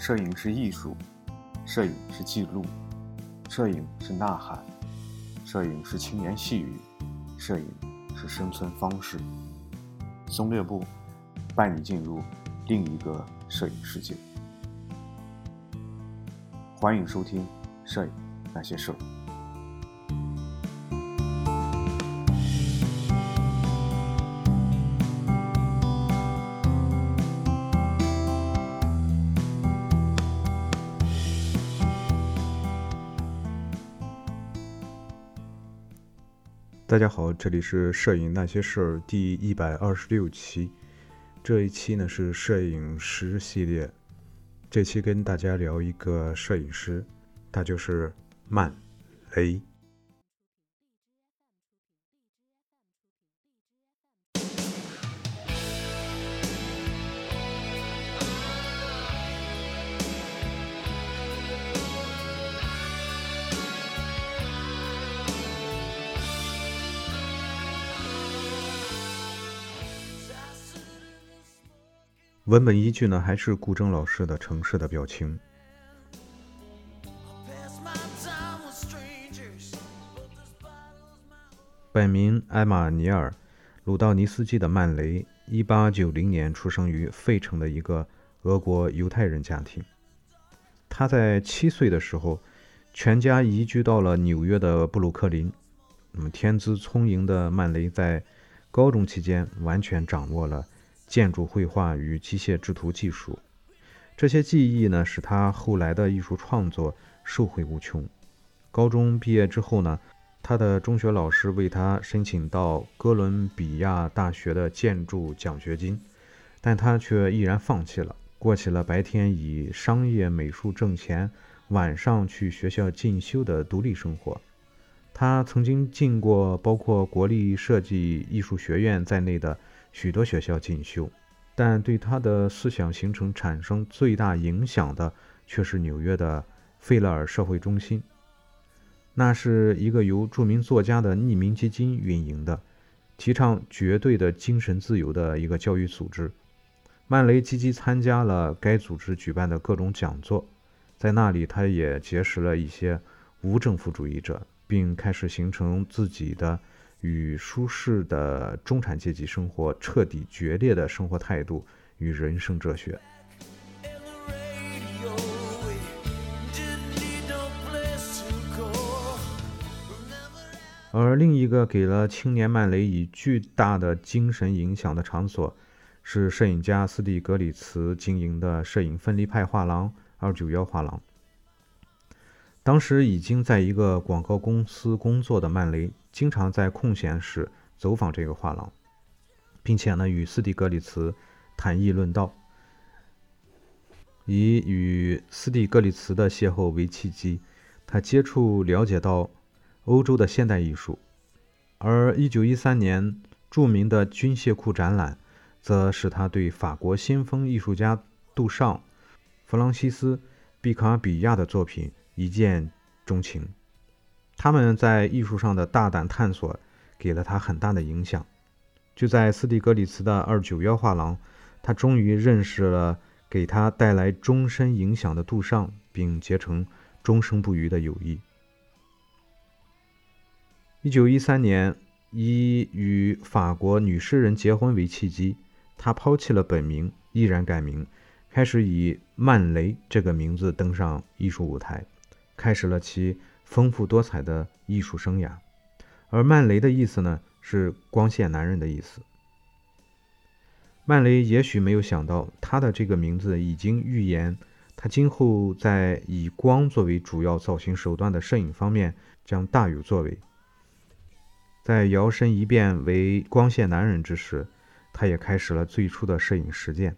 摄影是艺术，摄影是记录，摄影是呐喊，摄影是轻言细语，摄影是生存方式。松略步带你进入另一个摄影世界。欢迎收听《摄影那些事》。大家好，这里是《摄影那些事》第126期。这一期呢是摄影师系列，这期跟大家聊一个摄影师，他就是曼雷。文本依据呢，还是顾铮老师的《城市的表情》。本名埃马尼尔·鲁道尼斯基的曼雷，1890年出生于费城的一个俄国犹太人家庭。他在7岁的时候，全家移居到了纽约的布鲁克林。天资聪颖的曼雷在高中期间完全掌握了建筑绘画与机械制图技术，这些技艺呢使他后来的艺术创作受惠无穷。高中毕业之后呢，他的中学老师为他申请到哥伦比亚大学的建筑奖学金，但他却毅然放弃了，过起了白天以商业美术挣钱，晚上去学校进修的独立生活。他曾经进过包括国立设计艺术学院在内的许多学校进修，但对他的思想形成产生最大影响的却是纽约的费勒尔社会中心。那是一个由著名作家的匿名基金运营的，提倡绝对的精神自由的一个教育组织。曼雷积极参加了该组织举办的各种讲座，在那里他也结识了一些无政府主义者，并开始形成自己的与舒适的中产阶级生活彻底决裂的生活态度与人生哲学。而另一个给了青年曼雷以巨大的精神影响的场所，是摄影家斯蒂格里茨经营的摄影分离派画廊291画廊。当时已经在一个广告公司工作的曼雷，经常在空闲时走访这个画廊，并且呢与斯蒂格里茨谈议论道，以与斯蒂格里茨的邂逅为契机，他接触了解到欧洲的现代艺术。而1913年著名的军械库展览，则使他对法国先锋艺术家杜尚、弗朗西斯、毕卡比亚的作品一见钟情。他们在艺术上的大胆探索给了他很大的影响。就在斯蒂格里茨的291画廊，他终于认识了给他带来终身影响的杜尚，并结成终生不渝的友谊。1913年，以与法国女诗人结婚为契机，他抛弃了本名，毅然改名，开始以曼雷这个名字登上艺术舞台，开始了其丰富多彩的艺术生涯。而曼雷的意思呢，是光线男人的意思。曼雷也许没有想到，他的这个名字已经预言他今后在以光作为主要造型手段的摄影方面将大有作为。在摇身一变为光线男人之时，他也开始了最初的摄影实践，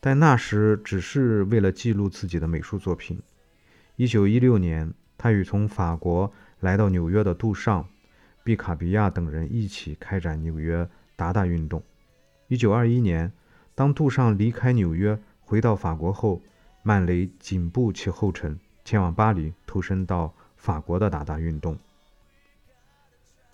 但那时只是为了记录自己的美术作品。1916年，他与从法国来到纽约的杜尚、毕卡比亚等人一起开展纽约达达运动。1921年，当杜尚离开纽约回到法国后，曼雷紧步其后尘，前往巴黎，投身到法国的达达运动。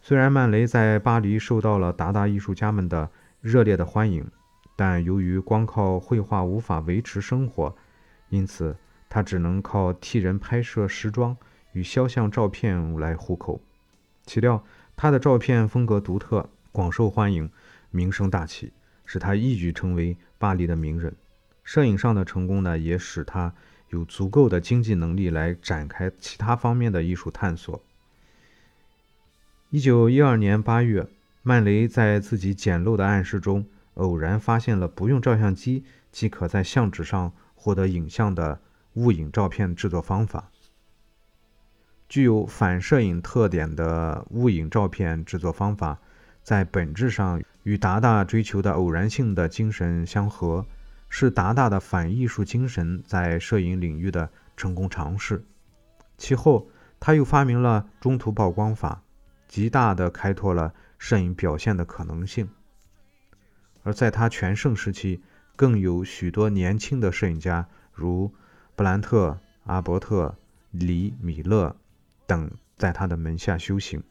虽然曼雷在巴黎受到了达达艺术家们的热烈的欢迎，但由于光靠绘画无法维持生活，因此他只能靠替人拍摄时装与肖像照片来糊口。岂料他的照片风格独特，广受欢迎，名声大起，使他一举成为巴黎的名人。摄影上的成功呢，也使他有足够的经济能力来展开其他方面的艺术探索。1912年8月，曼雷在自己简陋的暗室中偶然发现了不用照相机即可在相纸上获得影像的物影照片制作方法。具有反摄影特点的物影照片制作方法在本质上与达达追求的偶然性的精神相合，是达达的反艺术精神在摄影领域的成功尝试。其后他又发明了中途曝光法，极大地开拓了摄影表现的可能性。而在他全盛时期，更有许多年轻的摄影家如布兰特、阿伯特、黎、米勒等在他的门下修行，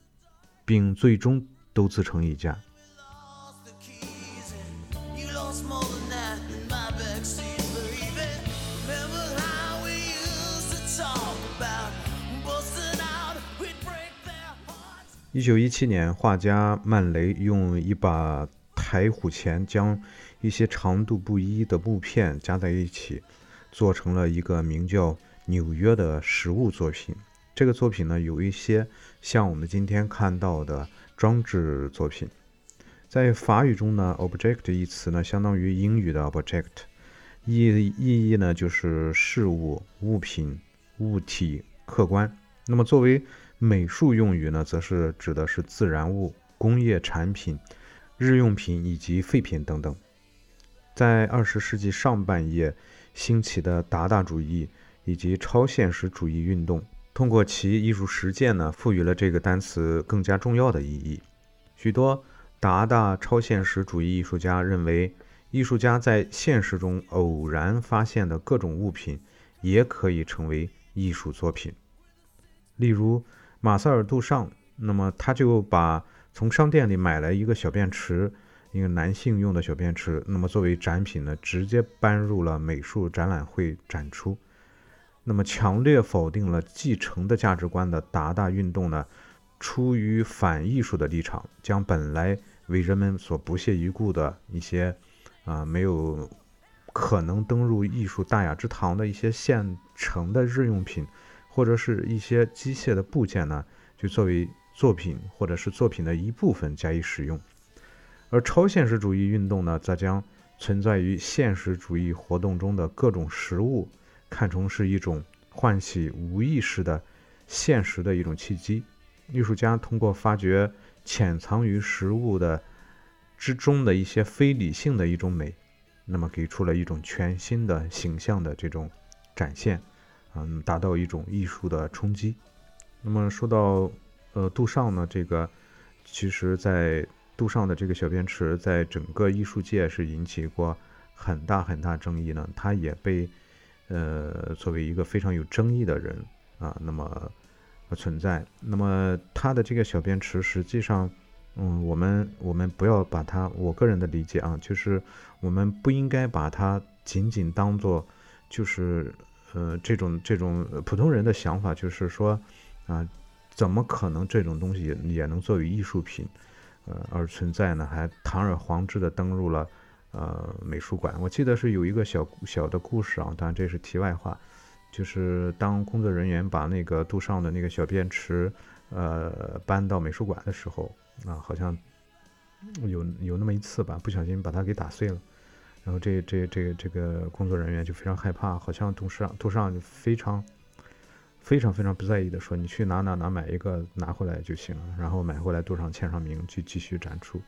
并最终都自成一家。1917年，画家曼雷用一把台虎钳将一些长度不一的木片加在一起，做成了一个名叫《纽约》的实物作品。这个作品呢，有一些像我们今天看到的装置作品。在法语中呢 ，object 一词呢，相当于英语的 object， 意义呢就是事物、物品、物体、客观。那么作为美术用语呢，则是指的是自然物、工业产品、日用品以及废品等等。在20世纪上半叶兴起的达达主义以及超现实主义运动，通过其艺术实践呢，赋予了这个单词更加重要的意义。许多达达超现实主义艺术家认为，艺术家在现实中偶然发现的各种物品也可以成为艺术作品。例如马塞尔·杜尚，那么他就把从商店里买来一个小便池，一个男性用的小便池，那么作为展品呢，直接搬入了美术展览会展出。那么强烈否定了继承的价值观的达达运动呢，出于反艺术的立场，将本来为人们所不屑一顾的一些没有可能登入艺术大雅之堂的一些现成的日用品，或者是一些机械的部件呢，就作为作品或者是作品的一部分加以使用。而超现实主义运动呢，则将存在于现实主义活动中的各种实物看成是一种唤起无意识的现实的一种契机。艺术家通过发掘潜藏于实物的之中的一些非理性的一种美，那么给出了一种全新的形象的这种展现，达到一种艺术的冲击。那么说到杜尚呢，这个其实在杜尚的这个小便池在整个艺术界是引起过很大争议呢，他也被作为一个非常有争议的人那么存在。那么他的这个小便池实际上我们不要把它，我个人的理解就是我们不应该把它仅仅当作就是这种普通人的想法，就是说怎么可能这种东西也能作为艺术品而存在呢？还堂而皇之的登入了美术馆。我记得是有一个小的故事当然这是题外话，就是当工作人员把那个杜尚的那个小便池搬到美术馆的时候好像有那么一次吧，不小心把它给打碎了。然后这个工作人员就非常害怕，好像杜尚就非常不在意的说，你去哪买一个拿回来就行了，然后买回来杜尚签上名去继续展出。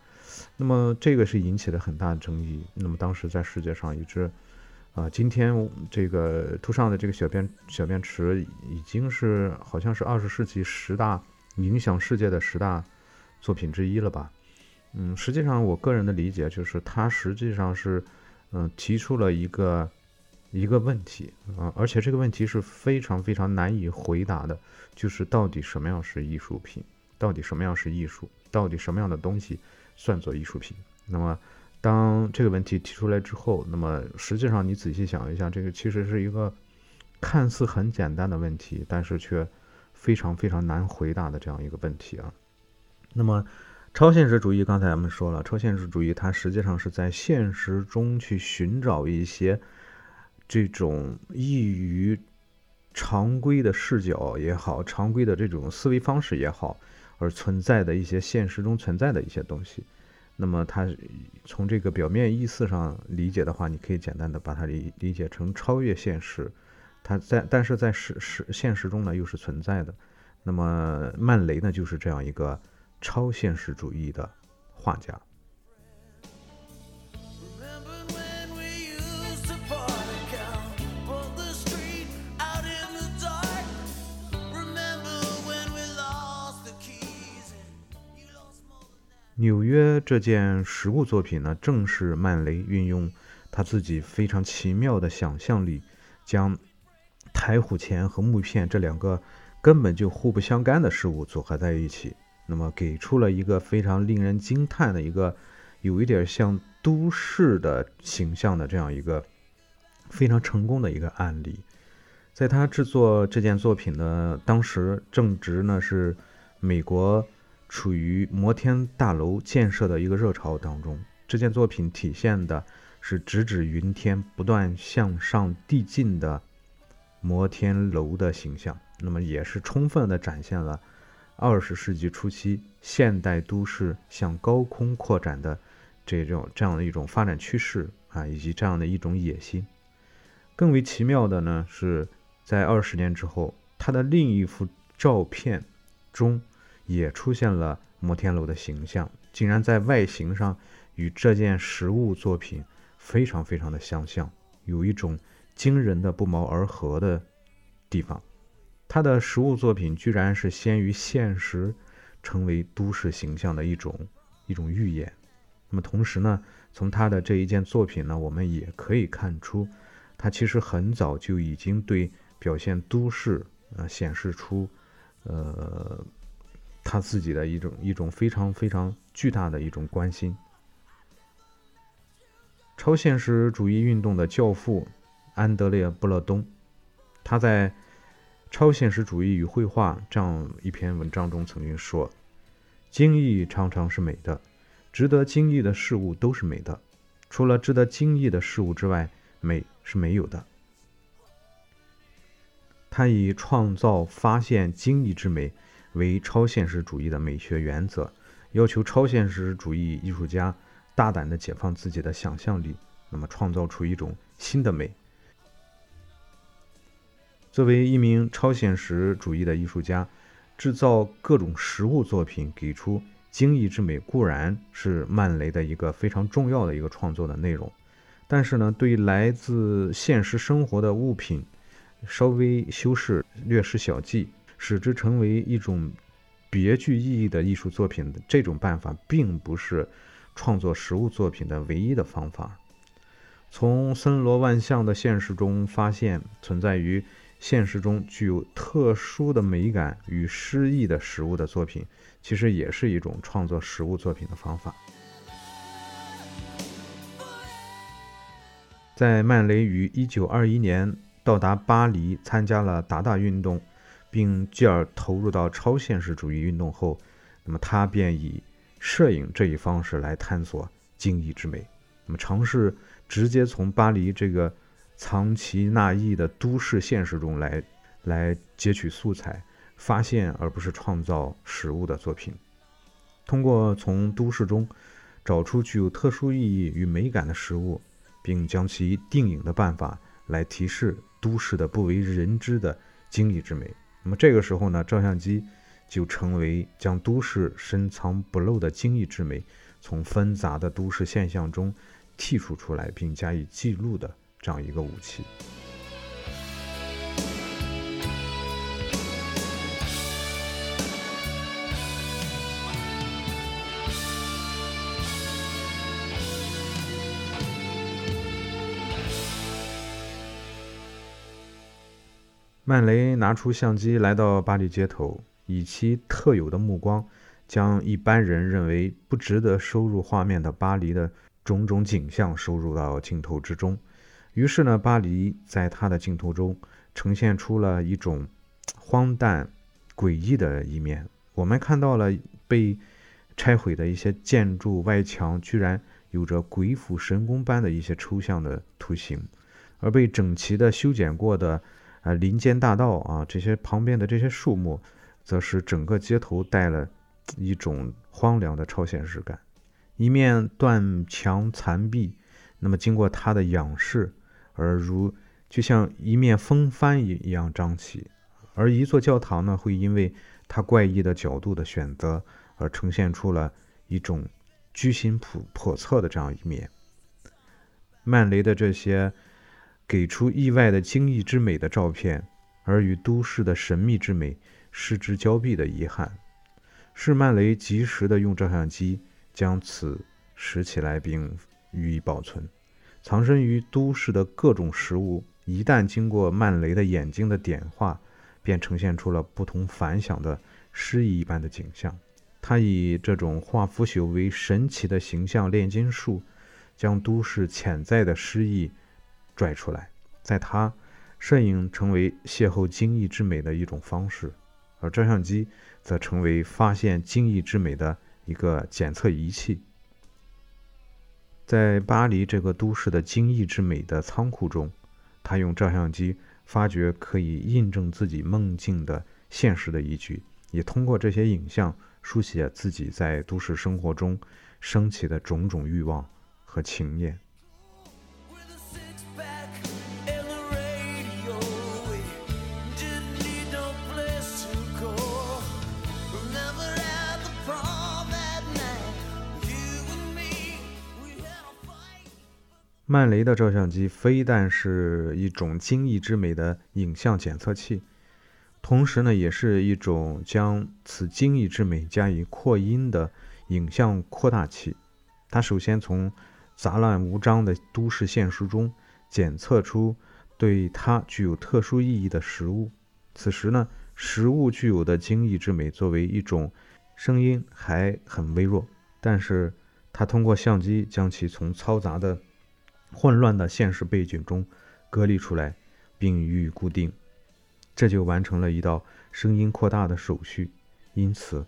那么这个是引起了很大的争议。那么当时在世界上，以致今天这个杜尚的这个小便池已经是好像是20世纪10大影响世界的10大作品之一了吧。实际上我个人的理解就是它实际上是提出了一个问题而且这个问题是非常难以回答的，就是到底什么样是艺术品，到底什么样是艺术，到底什么样的东西算作艺术品。那么当这个问题提出来之后，那么实际上你仔细想一下，这个其实是一个看似很简单的问题，但是却非常非常难回答的这样一个问题啊。那么超现实主义，刚才咱们说了，超现实主义它实际上是在现实中去寻找一些这种异于常规的视角也好，常规的这种思维方式也好，而存在的一些现实中存在的一些东西。那么它从这个表面意思上理解的话，你可以简单的把它理解成超越现实，它但是在现实中呢又是存在的。那么曼雷呢就是这样一个超现实主义的画家。纽约这件实物作品呢，正是曼雷运用他自己非常奇妙的想象力，将台虎钳和木片这两个根本就互不相干的事物组合在一起，那么给出了一个非常令人惊叹的一个有一点像都市的形象的这样一个非常成功的一个案例。在他制作这件作品的当时正值呢是美国处于摩天大楼建设的一个热潮当中，这件作品体现的是直指云天不断向上递进的摩天楼的形象，那么也是充分的展现了20世纪初期现代都市向高空扩展的这样的一种发展趋势啊，以及这样的一种野心。更为奇妙的呢是在20年之后，他的另一幅照片中也出现了摩天楼的形象，竟然在外形上与这件实物作品非常非常的相像，有一种惊人的不谋而合的地方。他的实物作品居然是先于现实成为都市形象的一种预演。那么同时呢，从他的这一件作品呢，我们也可以看出他其实很早就已经对表现都市显示出他自己的一种非常非常巨大的一种关心。超现实主义运动的教父安德烈·布勒东，他在超现实主义与绘画这样一篇文章中曾经说，惊异常常是美的，值得惊异的事物都是美的，除了值得惊异的事物之外，美是没有的。他以创造发现惊异之美为超现实主义的美学原则，要求超现实主义艺术家大胆地解放自己的想象力，那么创造出一种新的美。作为一名超现实主义的艺术家，制造各种实物作品，给出惊异之美，固然是曼雷的一个非常重要的一个创作的内容，但是呢，对来自现实生活的物品稍微修饰、略施小计，使之成为一种别具意义的艺术作品，这种办法并不是创作实物作品的唯一的方法。从森罗万象的现实中发现存在于现实中具有特殊的美感与诗意的实物的作品，其实也是一种创作实物作品的方法。在曼雷于1921年到达巴黎，参加了达达运动，并继而投入到超现实主义运动后，那么他便以摄影这一方式来探索惊异之美，那么尝试直接从巴黎这个藏其纳异的都市现实中来截取素材，发现而不是创造实物的作品。通过从都市中找出具有特殊意义与美感的实物，并将其定影的办法来提示都市的不为人知的惊异之美。那么这个时候呢，照相机就成为将都市深藏不露的惊异之美从纷杂的都市现象中剔除出来并加以记录的这样一个武器。曼雷拿出相机来到巴黎街头，以其特有的目光，将一般人认为不值得收入画面的巴黎的种种景象收入到镜头之中。于是呢，巴黎在他的镜头中呈现出了一种荒诞诡异的一面。我们看到了被拆毁的一些建筑外墙居然有着鬼斧神工般的一些抽象的图形，而被整齐的修剪过的林间大道啊，这些旁边的这些树木则是整个街头带了一种荒凉的超现实感。一面断墙残壁，那么经过它的仰视而如就像一面风帆一样张起，而一座教堂呢，会因为它怪异的角度的选择而呈现出了一种居心叵测的这样一面。曼雷的这些给出意外的惊异之美的照片，而与都市的神秘之美失之交臂的遗憾，是曼雷及时的用照相机将此拾起来并予以保存。藏身于都市的各种食物，一旦经过曼雷的眼睛的点化，便呈现出了不同凡响的诗意一般的景象。他以这种化腐朽为神奇的形象炼金术，将都市潜在的诗意拽出来，在他摄影成为邂逅惊异之美的一种方式，而照相机则成为发现惊异之美的一个检测仪器。在巴黎这个都市的惊异之美的仓库中，他用照相机发掘可以印证自己梦境的现实的依据，也通过这些影像书写自己在都市生活中升起的种种欲望和情念。曼雷的照相机非但是一种惊异之美的影像检测器，同时呢，也是一种将此惊异之美加以扩音的影像扩大器。它首先从杂乱无章的都市现实中检测出对它具有特殊意义的食物，此时呢，食物具有的惊异之美作为一种声音还很微弱，但是它通过相机将其从嘈杂的混乱的现实背景中隔离出来并予以固定，这就完成了一道声音扩大的手续。因此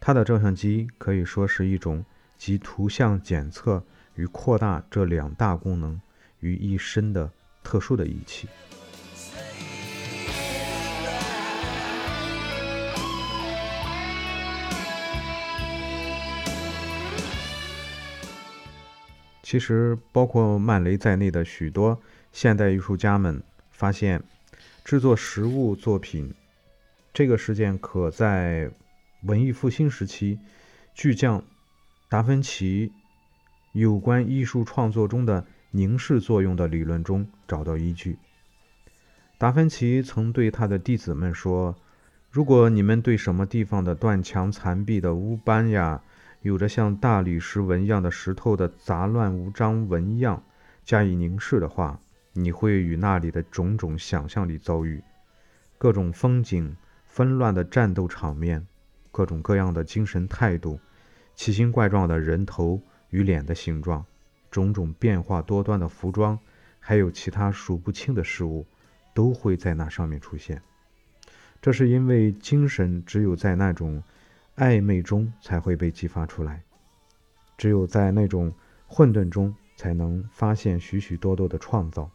它的照相机可以说是一种集图像检测与扩大这两大功能于一身的特殊的仪器。其实包括曼雷在内的许多现代艺术家们发现制作实物作品这个事件可在文艺复兴时期巨匠达芬奇有关艺术创作中的凝视作用的理论中找到依据。达芬奇曾对他的弟子们说，如果你们对什么地方的断墙残壁的屋斑呀，有着像大理石纹样的石头的杂乱无章纹样加以凝视的话，你会与那里的种种想象力遭遇各种风景、纷乱的战斗场面、各种各样的精神态度、奇形怪状的人头与脸的形状、种种变化多端的服装，还有其他数不清的事物都会在那上面出现。这是因为精神只有在那种暧昧中才会被激发出来，只有在那种混沌中才能发现许许多多的创造。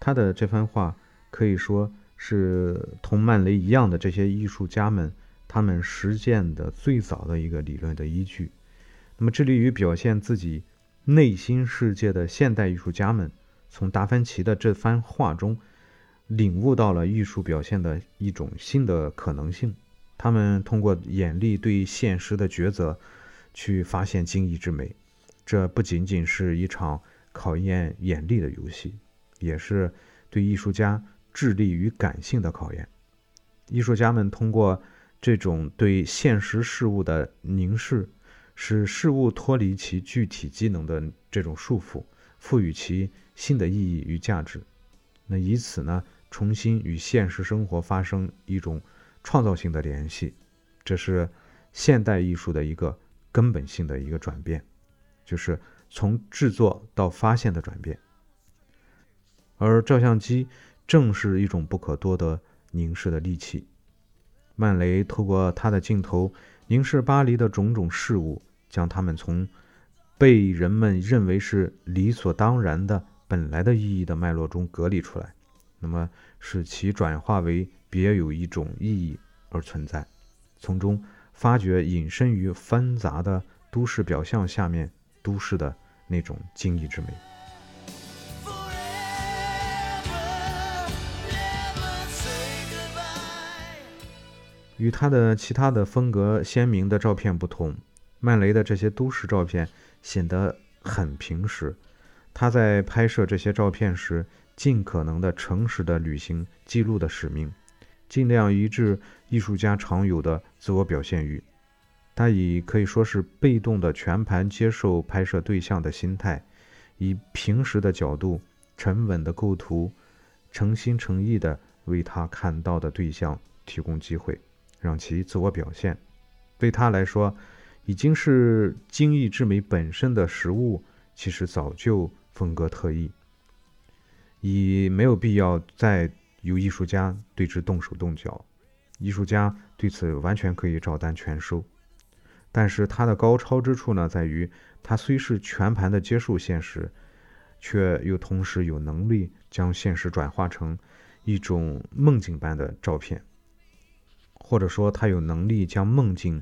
他的这番话可以说是同曼雷一样的这些艺术家们他们实践的最早的一个理论的依据。那么致力于表现自己内心世界的现代艺术家们从达芬奇的这番话中领悟到了艺术表现的一种新的可能性，他们通过眼力对现实的抉择去发现惊异之美。这不仅仅是一场考验眼力的游戏，也是对艺术家智力与感性的考验。艺术家们通过这种对现实事物的凝视，使事物脱离其具体机能的这种束缚，赋予其新的意义与价值，那以此呢，重新与现实生活发生一种创造性的联系。这是现代艺术的一个根本性的一个转变。就是从制作到发现的转变。而照相机正是一种不可多得凝视的利器。曼雷透过他的镜头凝视巴黎的种种事物，将它们从被人们认为是理所当然的本来的意义的脉络中隔离出来，那么使其转化为别有一种意义而存在，从中发掘隐身于繁杂的都市表象下面都市的那种惊异之美。与他的其他的风格鲜明的照片不同，曼雷的这些都市照片显得很平实。他在拍摄这些照片时，尽可能的诚实的履行记录的使命，尽量一致艺术家常有的自我表现欲。他以可以说是被动的全盘接受拍摄对象的心态，以平实的角度、沉稳的构图，诚心诚意的为他看到的对象提供机会，让其自我表现。对他来说，已经是精益之美本身的实物，其实早就风格特异，已没有必要再由艺术家对之动手动脚，艺术家对此完全可以照单全收。但是他的高超之处呢，在于他虽是全盘的接受现实，却又同时有能力将现实转化成一种梦境般的照片，或者说他有能力将梦境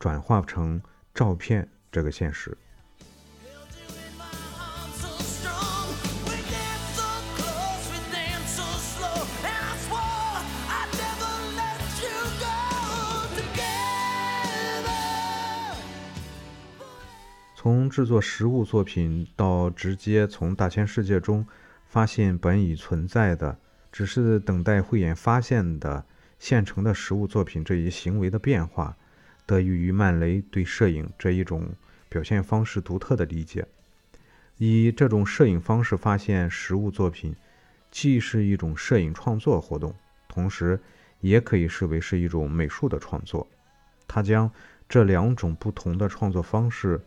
转化成照片这个现实。从制作实物作品到直接从大千世界中发现本已存在的，只是等待慧眼发现的现成的实物作品，这一行为的变化得益于曼雷对摄影这一种表现方式独特的理解。以这种摄影方式发现实物作品，既是一种摄影创作活动，同时也可以视为是一种美术的创作。他将这两种不同的创作方式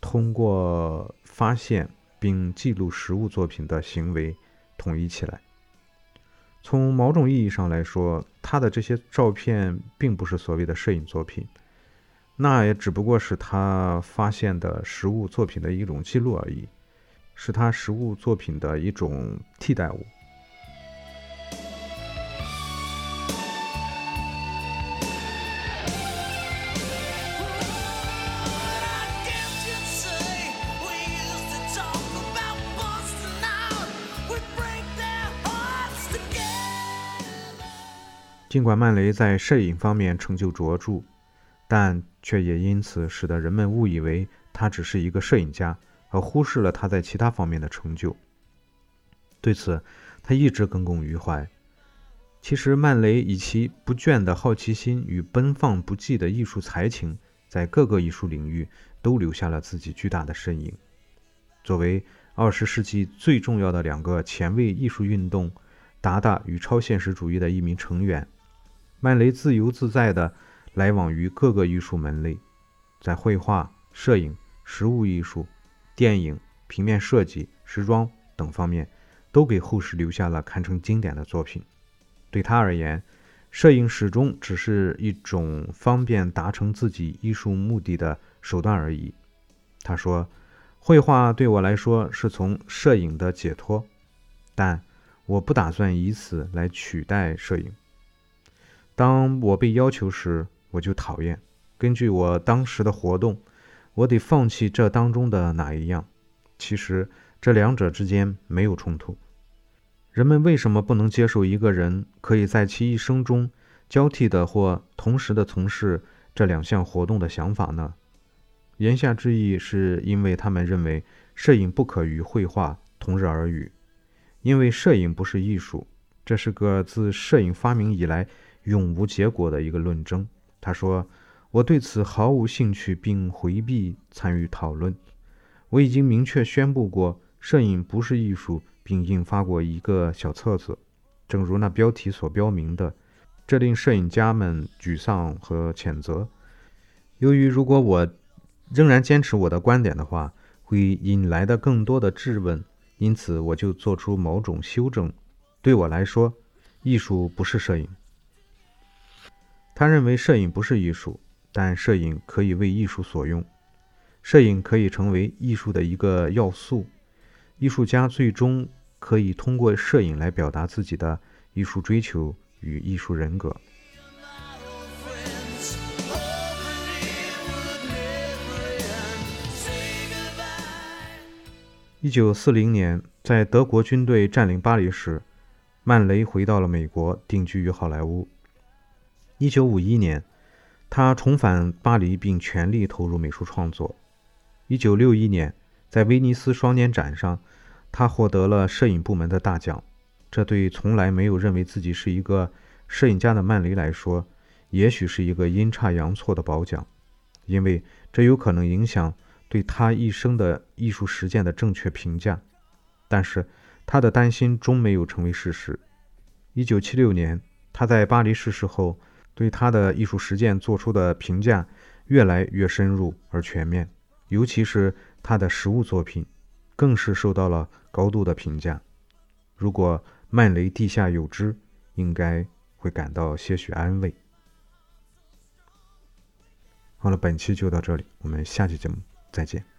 通过发现并记录实物作品的行为统一起来。从某种意义上来说，他的这些照片并不是所谓的摄影作品，那也只不过是他发现的实物作品的一种记录而已，是他实物作品的一种替代物。尽管曼雷在摄影方面成就卓著，但却也因此使得人们误以为他只是一个摄影家，而忽视了他在其他方面的成就。对此，他一直耿耿于怀。其实，曼雷以其不倦的好奇心与奔放不羁的艺术才情，在各个艺术领域都留下了自己巨大的身影。作为20世纪最重要的两个前卫艺术运动——达达与超现实主义的一名成员，曼雷自由自在地来往于各个艺术门类，在绘画、摄影、实物艺术、电影、平面设计、时装等方面，都给后世留下了堪称经典的作品。对他而言，摄影始终只是一种方便达成自己艺术目的的手段而已。他说：“绘画对我来说是从摄影的解脱，但我不打算以此来取代摄影。”当我被要求时，我就讨厌。根据我当时的活动，我得放弃这当中的哪一样。其实这两者之间没有冲突。人们为什么不能接受一个人可以在其一生中交替的或同时的从事这两项活动的想法呢？言下之意是因为他们认为摄影不可与绘画同日而语，因为摄影不是艺术，这是个自摄影发明以来永无结果的一个论争。他说：“我对此毫无兴趣，并回避参与讨论。我已经明确宣布过，摄影不是艺术，并印发过一个小册子，正如那标题所标明的，这令摄影家们沮丧和谴责。由于如果我仍然坚持我的观点的话，会引来的更多的质问，因此我就做出某种修正。对我来说，艺术不是摄影。他认为摄影不是艺术，但摄影可以为艺术所用，摄影可以成为艺术的一个要素，艺术家最终可以通过摄影来表达自己的艺术追求与艺术人格。1940年，在德国军队占领巴黎时，曼雷回到了美国，定居于好莱坞。1951年，他重返巴黎并全力投入美术创作。1961年，在威尼斯双年展上，他获得了摄影部门的大奖。这对从来没有认为自己是一个摄影家的曼雷来说，也许是一个阴差阳错的褒奖，因为这有可能影响对他一生的艺术实践的正确评价。但是他的担心终没有成为事实。1976年，他在巴黎逝世后，对他的艺术实践做出的评价越来越深入而全面，尤其是他的实物作品更是受到了高度的评价。如果曼雷地下有知，应该会感到些许安慰。好了，本期就到这里，我们下期节目再见。